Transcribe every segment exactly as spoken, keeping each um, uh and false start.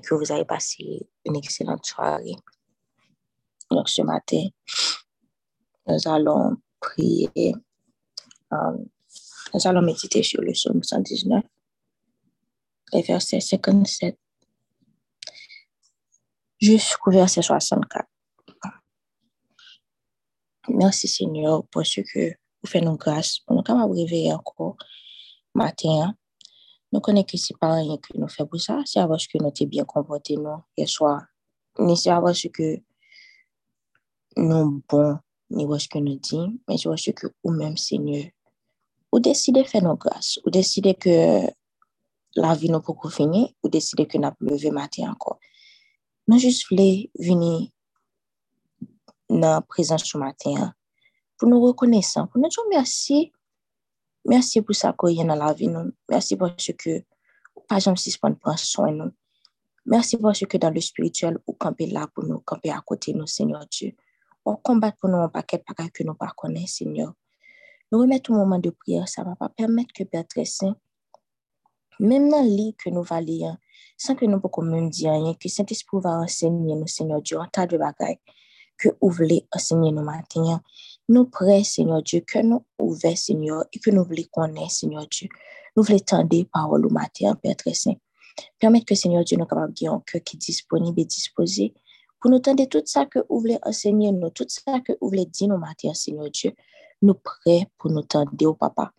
que vous avez passé une excellente soirée. Donc, ce matin, nous allons prier, euh, nous allons méditer sur le psaume cent dix-neuf, les versets cinquante-sept jusqu'au verset soixante-quatre. Merci Seigneur pour ce que vous faites nous grâce, pour nous capables de réveiller encore matin. Nous connaissons que ce n'est pas rien que nous faisons pour ça, c'est parce que nous sommes bien comportés nous hier soir, ni c'est parce que nous bon, ni parce que nous disons, mais c'est parce que vous-même Seigneur, vous décidez de faire nos grâces, vous décidez que la vie nous peut finir, vous décidez que nous avons levé matin encore. Nous juste voulons venir dans la présence ce matin pour nous reconnaître, pour nous dire merci. Merci pour ça qu'il y a dans la vie nous. Merci parce que, par exemple, si on prend soin nous. Merci parce que dans le spirituel, vous campez là pour nous, camper à côté nous, Seigneur Dieu. On combat pour nous un paquet de paquets que nous ne connaissons pas, Seigneur. Nous remettons au moment de prière, ça ne va pas permettre que Père très saint, même dans le lit que nous valions, sans que nous ne pouvons même dire rien, que Saint-Esprit va enseigner nous, Seigneur Dieu, en tas de bagailles que vous voulez enseigner nous maintenant. Nous prions, Seigneur Dieu, que nous ouvrons, Seigneur, et que nous voulons connaître, Seigneur Dieu. Nous voulons tendre parole au matin, Père très saint. Permettre que, Seigneur Dieu, nous capables de un cœur qui est disponible et disposé pour nous tendre tout ça que vous voulez enseigner nous, tout ça que vous voulez dire nous matin, Seigneur Dieu. Nous prions pour nous tendre au Papa.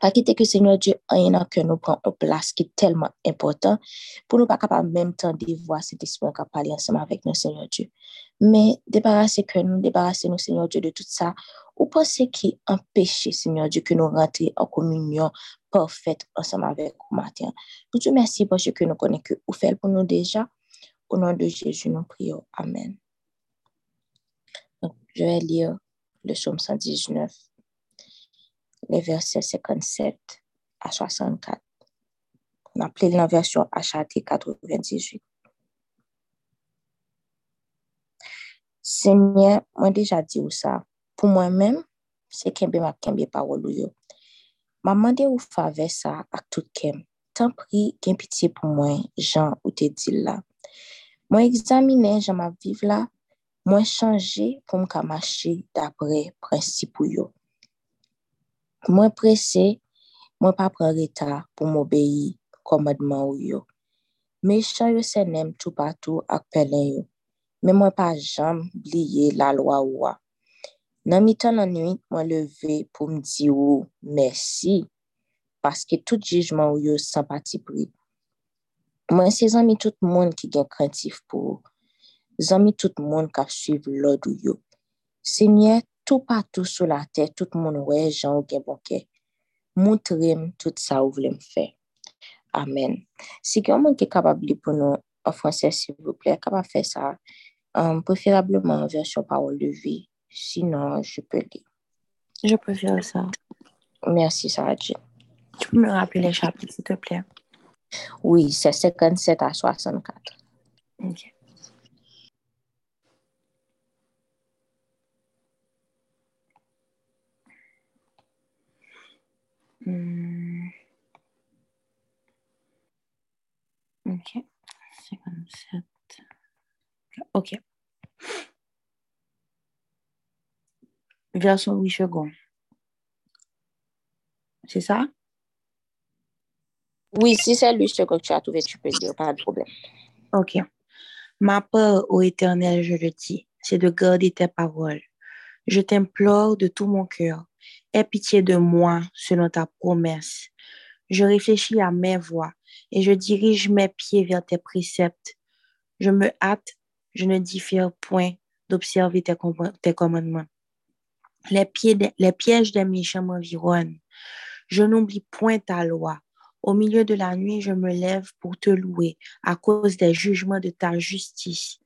Pas quitter que Seigneur Dieu en que nous prend une place qui est tellement importante pour nous pas capable même temps de voir cet esprit qui parle ensemble avec nous Seigneur Dieu. Mais débarrasser que nous débarrasser nous Seigneur Dieu de tout ça ou penser qui empêche Seigneur Dieu que nous rentrions en communion parfaite ensemble avec vous matin. Nous te remercions parce que nous connaissons que vous faites pour nous déjà au nom de Jésus nous prions. Amen. Donc, je vais lire le psaume cent dix-neuf. Les versets cinquante-sept à soixante-quatre. On appelait la version H A T quatre-vingt-dix-huit. Seigneur, moi déjà dit ça. Pour moi-même, c'est Kembe m'a Kembe parole yo. M'a mandé ou faveur ça à tout Kembe. Tant prie, gain pitié pour moi, Jean ou te dit là. Moi examiner, j'en m'a vivre là, moi changer pour me marcher d'après principe yo. Moi pressé, moi pas prendre retard pour m'obéir commandement ou yo. Méchant yo se nem tout partout ak pelen yo. Mais moi pas jamais oublier la loi ou. Nan mitan nan nuit, moi levé pour me dire ou merci parce que tout jugement ou yo sans parti pris. Moi c'est ami tout monde qui gen craintif pour. Ami tout monde qui suivre l'ordre ou yo. Seigneur tout partout sur la terre, tout le monde ouais, Jean ou Genbonke. Montrez-moi tout ça ou voulez me faire. Amen. Si quelqu'un qui est capable de pour nous en français, s'il vous plaît, capable de faire ça, um, préférablement en version parole de vie. Sinon, je peux lire. Je préfère ça. Merci, Sarah Jean. Tu peux me rappeler les chapitres, s'il te plaît? Oui, c'est cinquante-sept à soixante-quatre. Ok. Hmm. Ok, cinquante-sept. Ok. Version huit secondes. C'est ça? Oui, si c'est huit secondes que tu as trouvé, tu peux dire, pas de problème. Ok. Ma peur, ô Éternel, je le dis, c'est de garder tes paroles. Je t'implore de tout mon cœur. Aie pitié de moi selon ta promesse. Je réfléchis à mes voies et je dirige mes pieds vers tes préceptes. Je me hâte, je ne diffère point d'observer tes, com- tes commandements. Les, pieds de, les pièges des méchants m'environnent. Je n'oublie point ta loi. Au milieu de la nuit, je me lève pour te louer à cause des jugements de ta justice.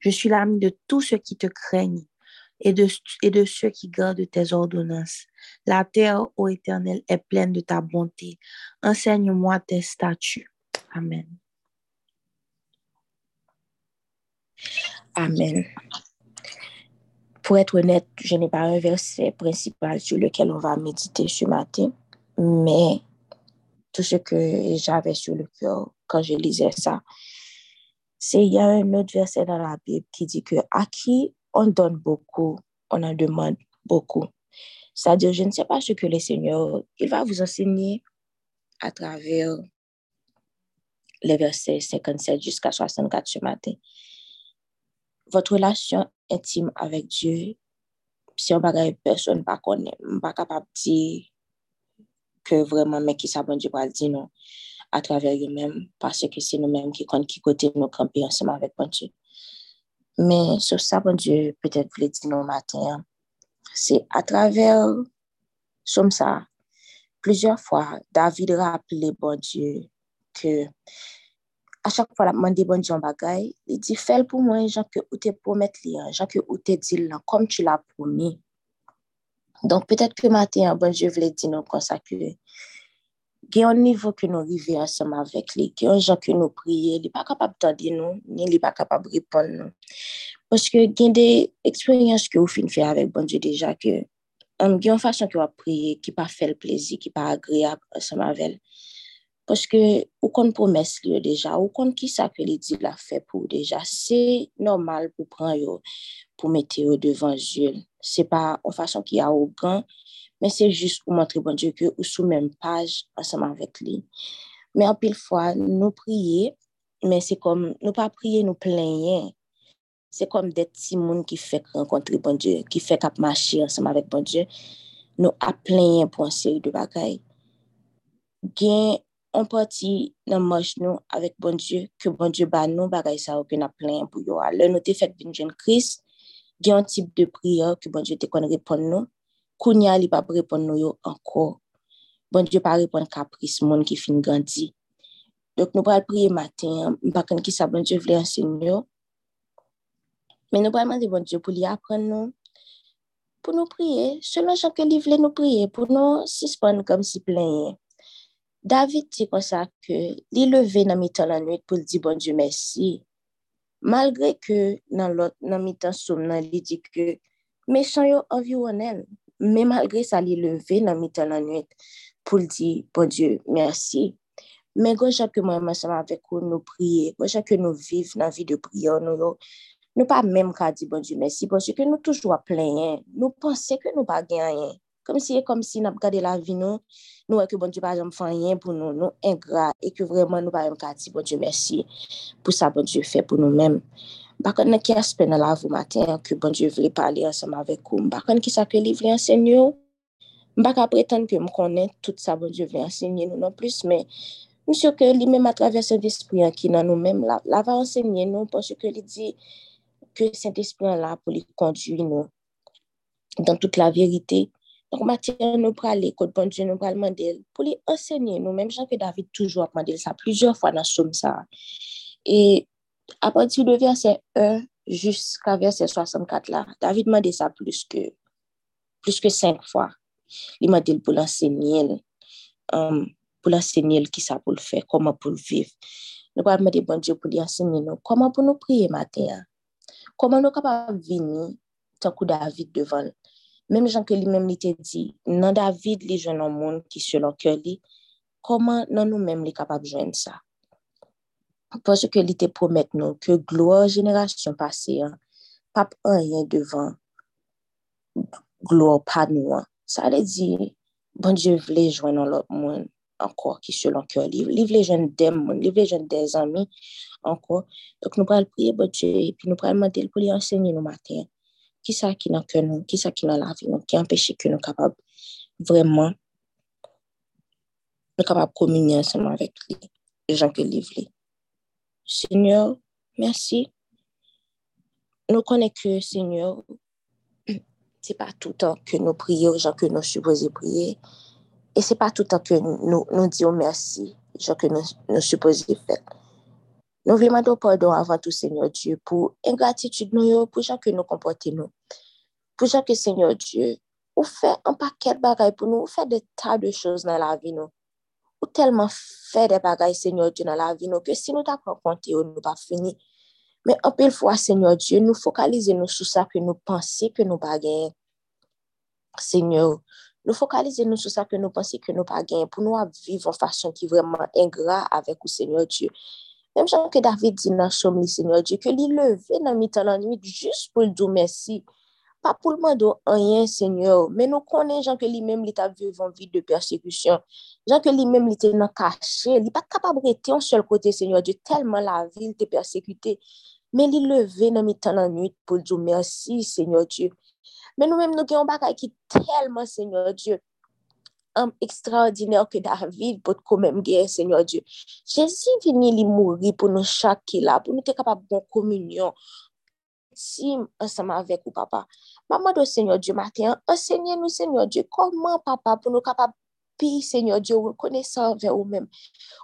Je suis l'ami de tous ceux qui te craignent. Et de, et de ceux qui gardent tes ordonnances. La terre, ô Éternel, est pleine de ta bonté. Enseigne-moi tes statuts. Amen. Amen. Pour être honnête, je n'ai pas un verset principal sur lequel on va méditer ce matin, mais tout ce que j'avais sur le cœur quand je lisais ça, C'est, il y a un autre verset dans la Bible qui dit que à qui on donne beaucoup, on en demande beaucoup. C'est-à-dire, je ne sais pas ce que le Seigneur, il va vous enseigner à travers les versets cinquante-sept jusqu'à soixante-quatre ce matin. Votre relation intime avec Dieu, si on ne connaît personne, on n'est pas capable de dire que vraiment, mais qui savent Dieu va dire non à travers eux-mêmes, parce que c'est nous-mêmes qui comptons qui côté nous camper ensemble avec Dieu. Mais sur ça, bon Dieu, peut-être vous le dites non matin, c'est à travers Psaume ça. Plusieurs fois, David rappelait bon Dieu que à chaque fois, il a demandé bon Dieu en bagaille, il dit, fais-le pour moi, Jean, que ou te promettre, Jean, que ou te dit, comme tu l'as promis. Donc, peut-être que matin, bon Dieu, vous le dites non comme ça, que il y a un niveau que nous arrivons ensemble avec lui, il y a un gens que nous prions, il n'est pas capable d'entendre nous, il n'est pas capable de répondre nous. Parce que il y a des expériences que vous faites avec bon Dieu déjà, que il y a une façon que vous priez, qui pas fait le plaisir, qui pas agréable ensemble avec lui. Parce que vous connaissez promesse déjà, vous connaissez qui ça que les dit l'a fait pour déjà. C'est normal pour prendre, pour mettre devant Dieu. C'est pas une façon qui est arrogant. Mais c'est juste pour montrer bon Dieu que nous sommes même page ensemble avec lui. Mais en pile fois, nous prions, mais c'est comme, nous pas prier, nous plaignons. C'est comme des petits mouns qui fait rencontrer bon Dieu, qui fait cap marcher ensemble avec bon Dieu. Nous a plaignons pour une série de bagailles. Gain, on partit dans marche nous avec bon Dieu, que bon Dieu bat nous bagailles ça, que nous plaignons pour yo. Là, nous te fait venir jeune Christ, gain un type de prière que bon Dieu te connaît répondre nous. Kounya li pa répondre nous encore. Bon Dieu pas répondre caprice monde qui fin grandi. Donc nous pas prier matin, pas connait qui ça bon Dieu veut enseigner. Mais nous pas demander bon Dieu pour lui apprendre nous pour nous prier, selon ce que lui veut nous prier, pour nous suspendre comme si plein. David dit comme ça que il lever dans mi-temps la nuit pour dire bon Dieu merci. Malgré que dans l'autre dans mi-temps somme il dit que méchant yo environnel. Mais malgré ça, il est levé dans mi-temps la nuit pour dire, bon Dieu, merci. Mais quand que moi, ensemble avec vous, nous prions, quand que nous vivons dans la vie de prière, nous ne pas même qu'à dire, bon Dieu, merci, parce que nous toujours plaignons, nous pensons que nous pas gagnons. Comme si, comme si nous regardons la vie, nous, nous que bon Dieu pas jamais fait rien pour nous, nous ingrats, et que vraiment nous pas même qu'à dire, bon Dieu, merci, pour ça, bon Dieu, fait pour nous-mêmes. Par contre, dans quel aspect dans la vie matin que bon Dieu voulait parler ensemble avec vous? Par contre, qui ça que livre enseigner? Pas qu'à prétendre que me connaît tout ça bon Dieu voulait enseigner nous non plus, mais monsieur que lui-même à travers Saint-Esprit qui dans nous-mêmes là, là va enseigner nous parce que il dit que Saint-Esprit là pour lui conduire nous dans toute la vérité. Donc matin nous pour aller côté bon Dieu nous pour demander pour lui enseigner nous même Jean que David toujours a demandé ça plusieurs fois dans Psaume ça. Et à partir de verset un jusqu'à verset soixante-quatre là, David m'a dit ça plus que plus que cinq fois. Il m'a dit pour l'enseigner, um, pour l'enseigner qui ça pour le faire, comment pour le vivre. Nous pas demander bon Dieu pour lui enseigner nous comment pour nous prier matin. Comment nous capable venir tant que David devant. Même Jean que lui-même il te dit, non David les jeunes en monde qui selon cœur lui, comment non nous-mêmes les capables joindre ça. Parce que l'ité promet nous que gloire génération passée, pas rien devant gloire pas nous. Ça veut dire, bon Dieu voulait joindre l'autre monde encore qui selon cœur livre, les jeunes des monde, les jeunes des amis encore. Donc nous allons prier bon Dieu et puis nous allons demander pour lui enseigner nous matin. Qui ça qui dans cœur nous, qui ça qui dans la vie nous, qui empêche que nous capable vraiment nous capable communier ensemble avec lui, les gens que livre. Seigneur, merci. Nous connaissons que, Seigneur, ce n'est pas tout le temps que nous prions aux gens que nous supposons prier. Et ce n'est pas tout le temps que nous, nous disons merci aux gens que nous, nous supposons faire. Nous voulons demander pardon avant tout, Seigneur Dieu, pour ingratitude, nous, pour les gens que nous comportons. Pour les gens que, Seigneur Dieu, vous faites un paquet de bagailles pour nous, vous faites des tas de choses dans la vie, nous. Ou tellement fait des bagailles, Seigneur Dieu, dans la vie, nous, que si nous t'apprenons compter, nous n'avons pas fini. Mais en pile fois, Seigneur Dieu, nous focalisons sur ça que nous pensons que nous n'avons pas gagné. Seigneur, nous focalisons sur ça que nous pensons que nous n'avons pas gagné pour nous vivre en façon qui est vraiment ingrate avec vous, Seigneur Dieu. Même chose que David dit dans Psaume, le Seigneur Dieu, que lui lever dans mi-temps la nuit juste pour le dire merci. Pas pour le demander rien, Seigneur, mais nous connaissons gens que lui-même il t'a vécu une vie de persécution. Gens que lui-même il était dans caché, il pas capable rester un seul côté, Seigneur Dieu, tellement la ville était persécutée. Mais il lever dans mi-temps la nuit pour le dire merci, Seigneur Dieu. Mais nous-mêmes nous avons bagaille qui tellement, Seigneur Dieu, un extraordinaire que David pour quand même guerre, Seigneur Dieu. Jésus vient il mourir pour nous chaque là, pour nous être capable de bonne communion intime ensemble avec ou papa. Maman de Seigneur Dieu matin, enseignez-nous Seigneur Dieu comment papa pour nous capable puis Seigneur Dieu reconnaissant envers nous-mêmes.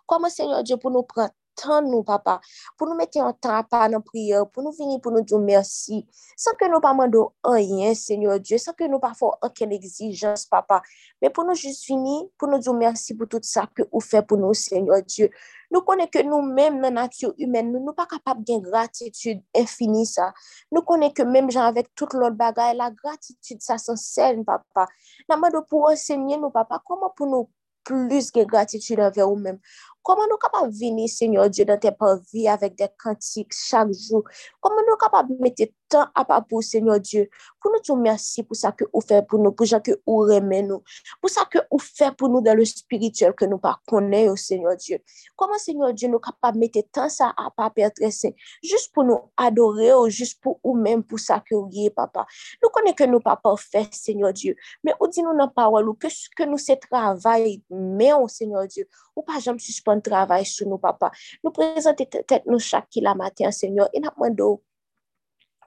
Comment Seigneur Dieu pour nous prendre tant nous papa, pour nous mettre en temps par nos prières, pour nous venir pour nous dire merci, sans que nous pas mandons rien Seigneur Dieu, sans que nous pas faisons aucune exigence papa, mais pour nous juste venir pour nous dire merci pour tout ça que vous faites pour nous Seigneur Dieu. Nous connaissons que nous-mêmes, dans la nature humaine, nous ne sommes pas capables d'une gratitude infinie. Ça. Nous connaissons que même gens avec toute l'autre bagaille, la gratitude, ça s'enseigne, papa. Nous demandons pour enseigner nous, papa, comment pour nous plus de gratitude envers nous-mêmes. Comment nous capables venir, Seigneur Dieu, dans tes parvis avec des cantiques chaque jour? Comment nous capables mettre tant à part pour Seigneur Dieu? Pour nous dire merci pour ça que vous faites pour nous, pour ça que vous aimez nous, pour ça que vous faites pour nous dans le spirituel que nous pas connaissons, Seigneur Dieu. Comment, Seigneur Dieu, nous capables mettre tant ça à part, Père très saint, juste pour nous adorer, ou juste pour vous-même, pour ça que vous êtes, Papa. Nous connaissons que nous pas parfaits, Seigneur Dieu, mais on dit nous dans la parole que ce que nous se travail, mais on, Seigneur Dieu, ou pas jamais suspend travail sur nous, papa. Nous présentons tête nous chaque la matin, Seigneur, et nous demandons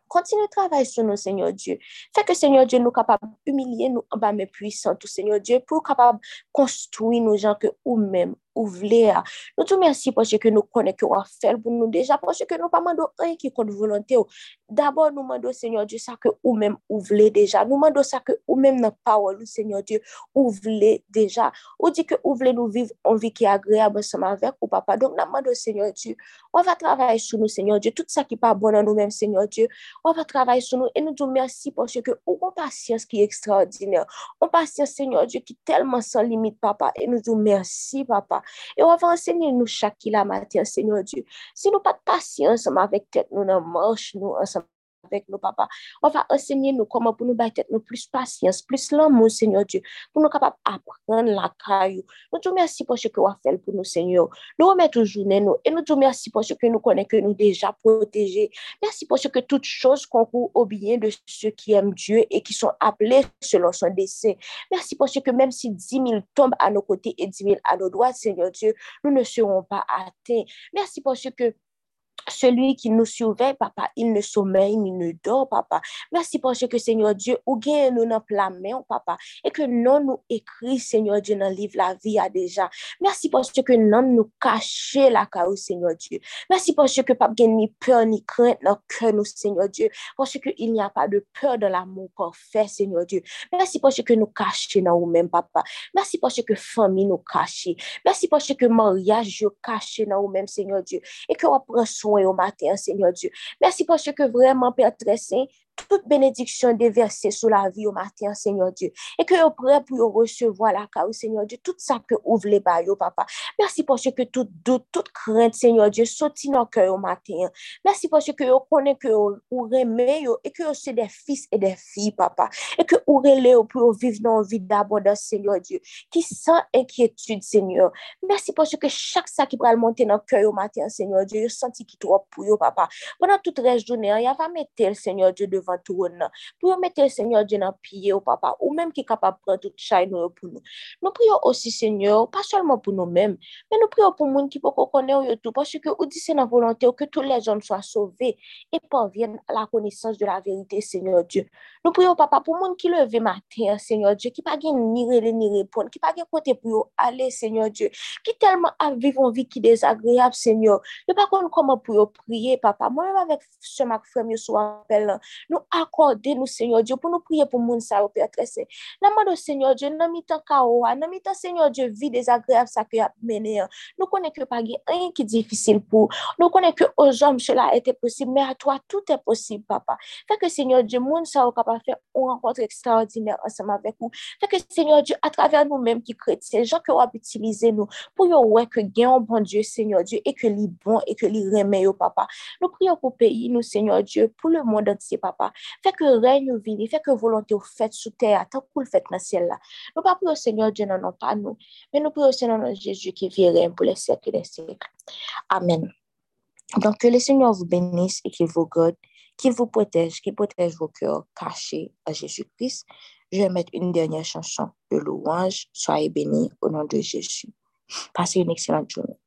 continue le travail sur nous, Seigneur Dieu. Fait que, Seigneur Dieu, nous capables humilier nous en bas, mais puissants, tout, Seigneur Dieu, pour capable construire nos gens que nous-mêmes, ou voulez. Nous te merci parce que nous connaissons que nous avons fait pour nous déjà, parce que nous ne demandons rien qui compte volonté. D'abord, nous demandons, Seigneur Dieu, ça que nous-mêmes, ou voulez déjà. Nous demandons ça que nous-mêmes, dans la parole, Seigneur Dieu, ou voulez déjà. Ou dit que nous voulez nous vivre en vie qui est agréable ensemble avec ou papa. Donc, nous demandons, Seigneur Dieu, on va travailler sur nous, Seigneur Dieu. Tout ça qui n'est pas bon en nous-mêmes, Seigneur Dieu, on va travailler sur nous et nous te merci parce que nous avons patience qui est extraordinaire. On patience, Seigneur Dieu, qui est tellement sans limite, papa. Et nous te merci, papa. Et on va enseigner nous chaque la matin, Seigneur Dieu. Si nous pas de patience avec tête, nous n'en marche, nous ensemble avec nos papas. On va enseigner nous comment pour nous battre nous plus patience, plus l'amour, Seigneur Dieu, pour nous capables apprendre la caille. Nous te merci pour ce que vous faites pour nous, Seigneur. Nous remettons journée nous et nous te merci pour ce que nous connaissons que nous déjà protégés. Merci pour ce que toutes choses concourent au bien de ceux qui aiment Dieu et qui sont appelés selon son dessein. Merci pour ce que même si dix mille tombent à nos côtés et dix mille à nos droits, Seigneur Dieu, nous ne serons pas atteints. Merci pour ce que celui qui nous surveille, papa, il ne sommeille, il ne dort, papa. Merci parce que, Seigneur Dieu, ou gagne nous dans la main, papa, et que non nous écrit, Seigneur Dieu, dans le livre la vie a déjà. Merci parce que non nous cacher la caille, Seigneur Dieu. Merci parce que, papa, gagne ni peur, ni crainte dans le cœur, nous, Seigneur Dieu, parce qu'il n'y a pas de peur dans l'amour parfait, Seigneur Dieu. Merci parce que nous cachons dans nous-mêmes, papa. Merci parce que famille nous cache. Merci parce que mariage nous cache dans nous-mêmes, Seigneur Dieu, et que on prend soin au matin, Seigneur Dieu. Merci parce que vraiment, Père très saint, toute bénédiction déversée sur la vie au matin, Seigneur Dieu. Et que vous prêt pour recevoir la caille, Seigneur Dieu, tout ça que ouvre les bailles, papa. Merci parce que tout doute, toute crainte, Seigneur Dieu, sortit dans le cœur au matin. Merci parce que vous connaissez que vous aimez et que vous êtes des fils et des filles, papa. Et que vous relevez pour vivre dans une vie d'abondance, Seigneur Dieu, qui sans inquiétude, Seigneur. Merci parce que chaque sac qui va monter dans le cœur au matin, Seigneur Dieu, vous sentez qu'il trop pour vous, papa. Pendant toute la journée, il va mettre le Seigneur Dieu devant pour mettre le Seigneur Dieu dans le pied au papa, ou même qui est capable de prendre toute chaîne pour nous. Nous prions aussi, Seigneur, pas seulement pour nous-mêmes, mais nous prions pour les gens qui peuvent connaître tout, parce que vous dites c'est la volonté que tous les hommes soient sauvés et parviennent à la connaissance de la vérité, Seigneur Dieu. Nous prions, papa, pour les gens qui lèvent matin, Seigneur Dieu, qui ne peuvent ni relever ni répondre, qui ne peuvent pas côté pour aller, Seigneur Dieu, qui tellement vivent une vie qui est désagréable, Seigneur. Nous ne pouvons pas comment pour prier, papa. Moi-même, avec ce Mac Frère, je suis en appel. Nous Nous accorder nous, Seigneur Dieu, pour nous prier pour moun sa ou Père très saint. La main de Seigneur Dieu, nan mi tan kaoa, nan mi tan Seigneur Dieu, vie désagréable ça que a mené. Nous connaît que pas rien qui difficile pour. Nous connaît que aux hommes cela était possible, mais à toi tout est possible, papa. Fait que Seigneur Dieu, moun sa ou capable faire une rencontre extraordinaire ensemble avec vous. Fait que Seigneur Dieu, à travers nous-mêmes qui chrétiens, gens que ont utilisé nous pour yo ouais que gagne bon Dieu, Seigneur Dieu, et que li bon et que li remet au papa. Nous prions pour pays, nous Seigneur Dieu, pour le monde entier, papa. Fait que règne ou vini, fait que volonté ou faite sous terre, tant qu'on le fait dans le ciel là. Nous pas prions Seigneur Dieu, non, non, pas nous, mais nous prions Seigneur Jésus qui vient pour les siècles des siècles. Amen. Donc que le Seigneur vous bénisse et qu'il vous garde, qu'il vous protège, qu'il protège vos cœurs cachés à Jésus-Christ. Je vais mettre une dernière chanson de louange. Soyez bénis au nom de Jésus. Passez une excellente journée.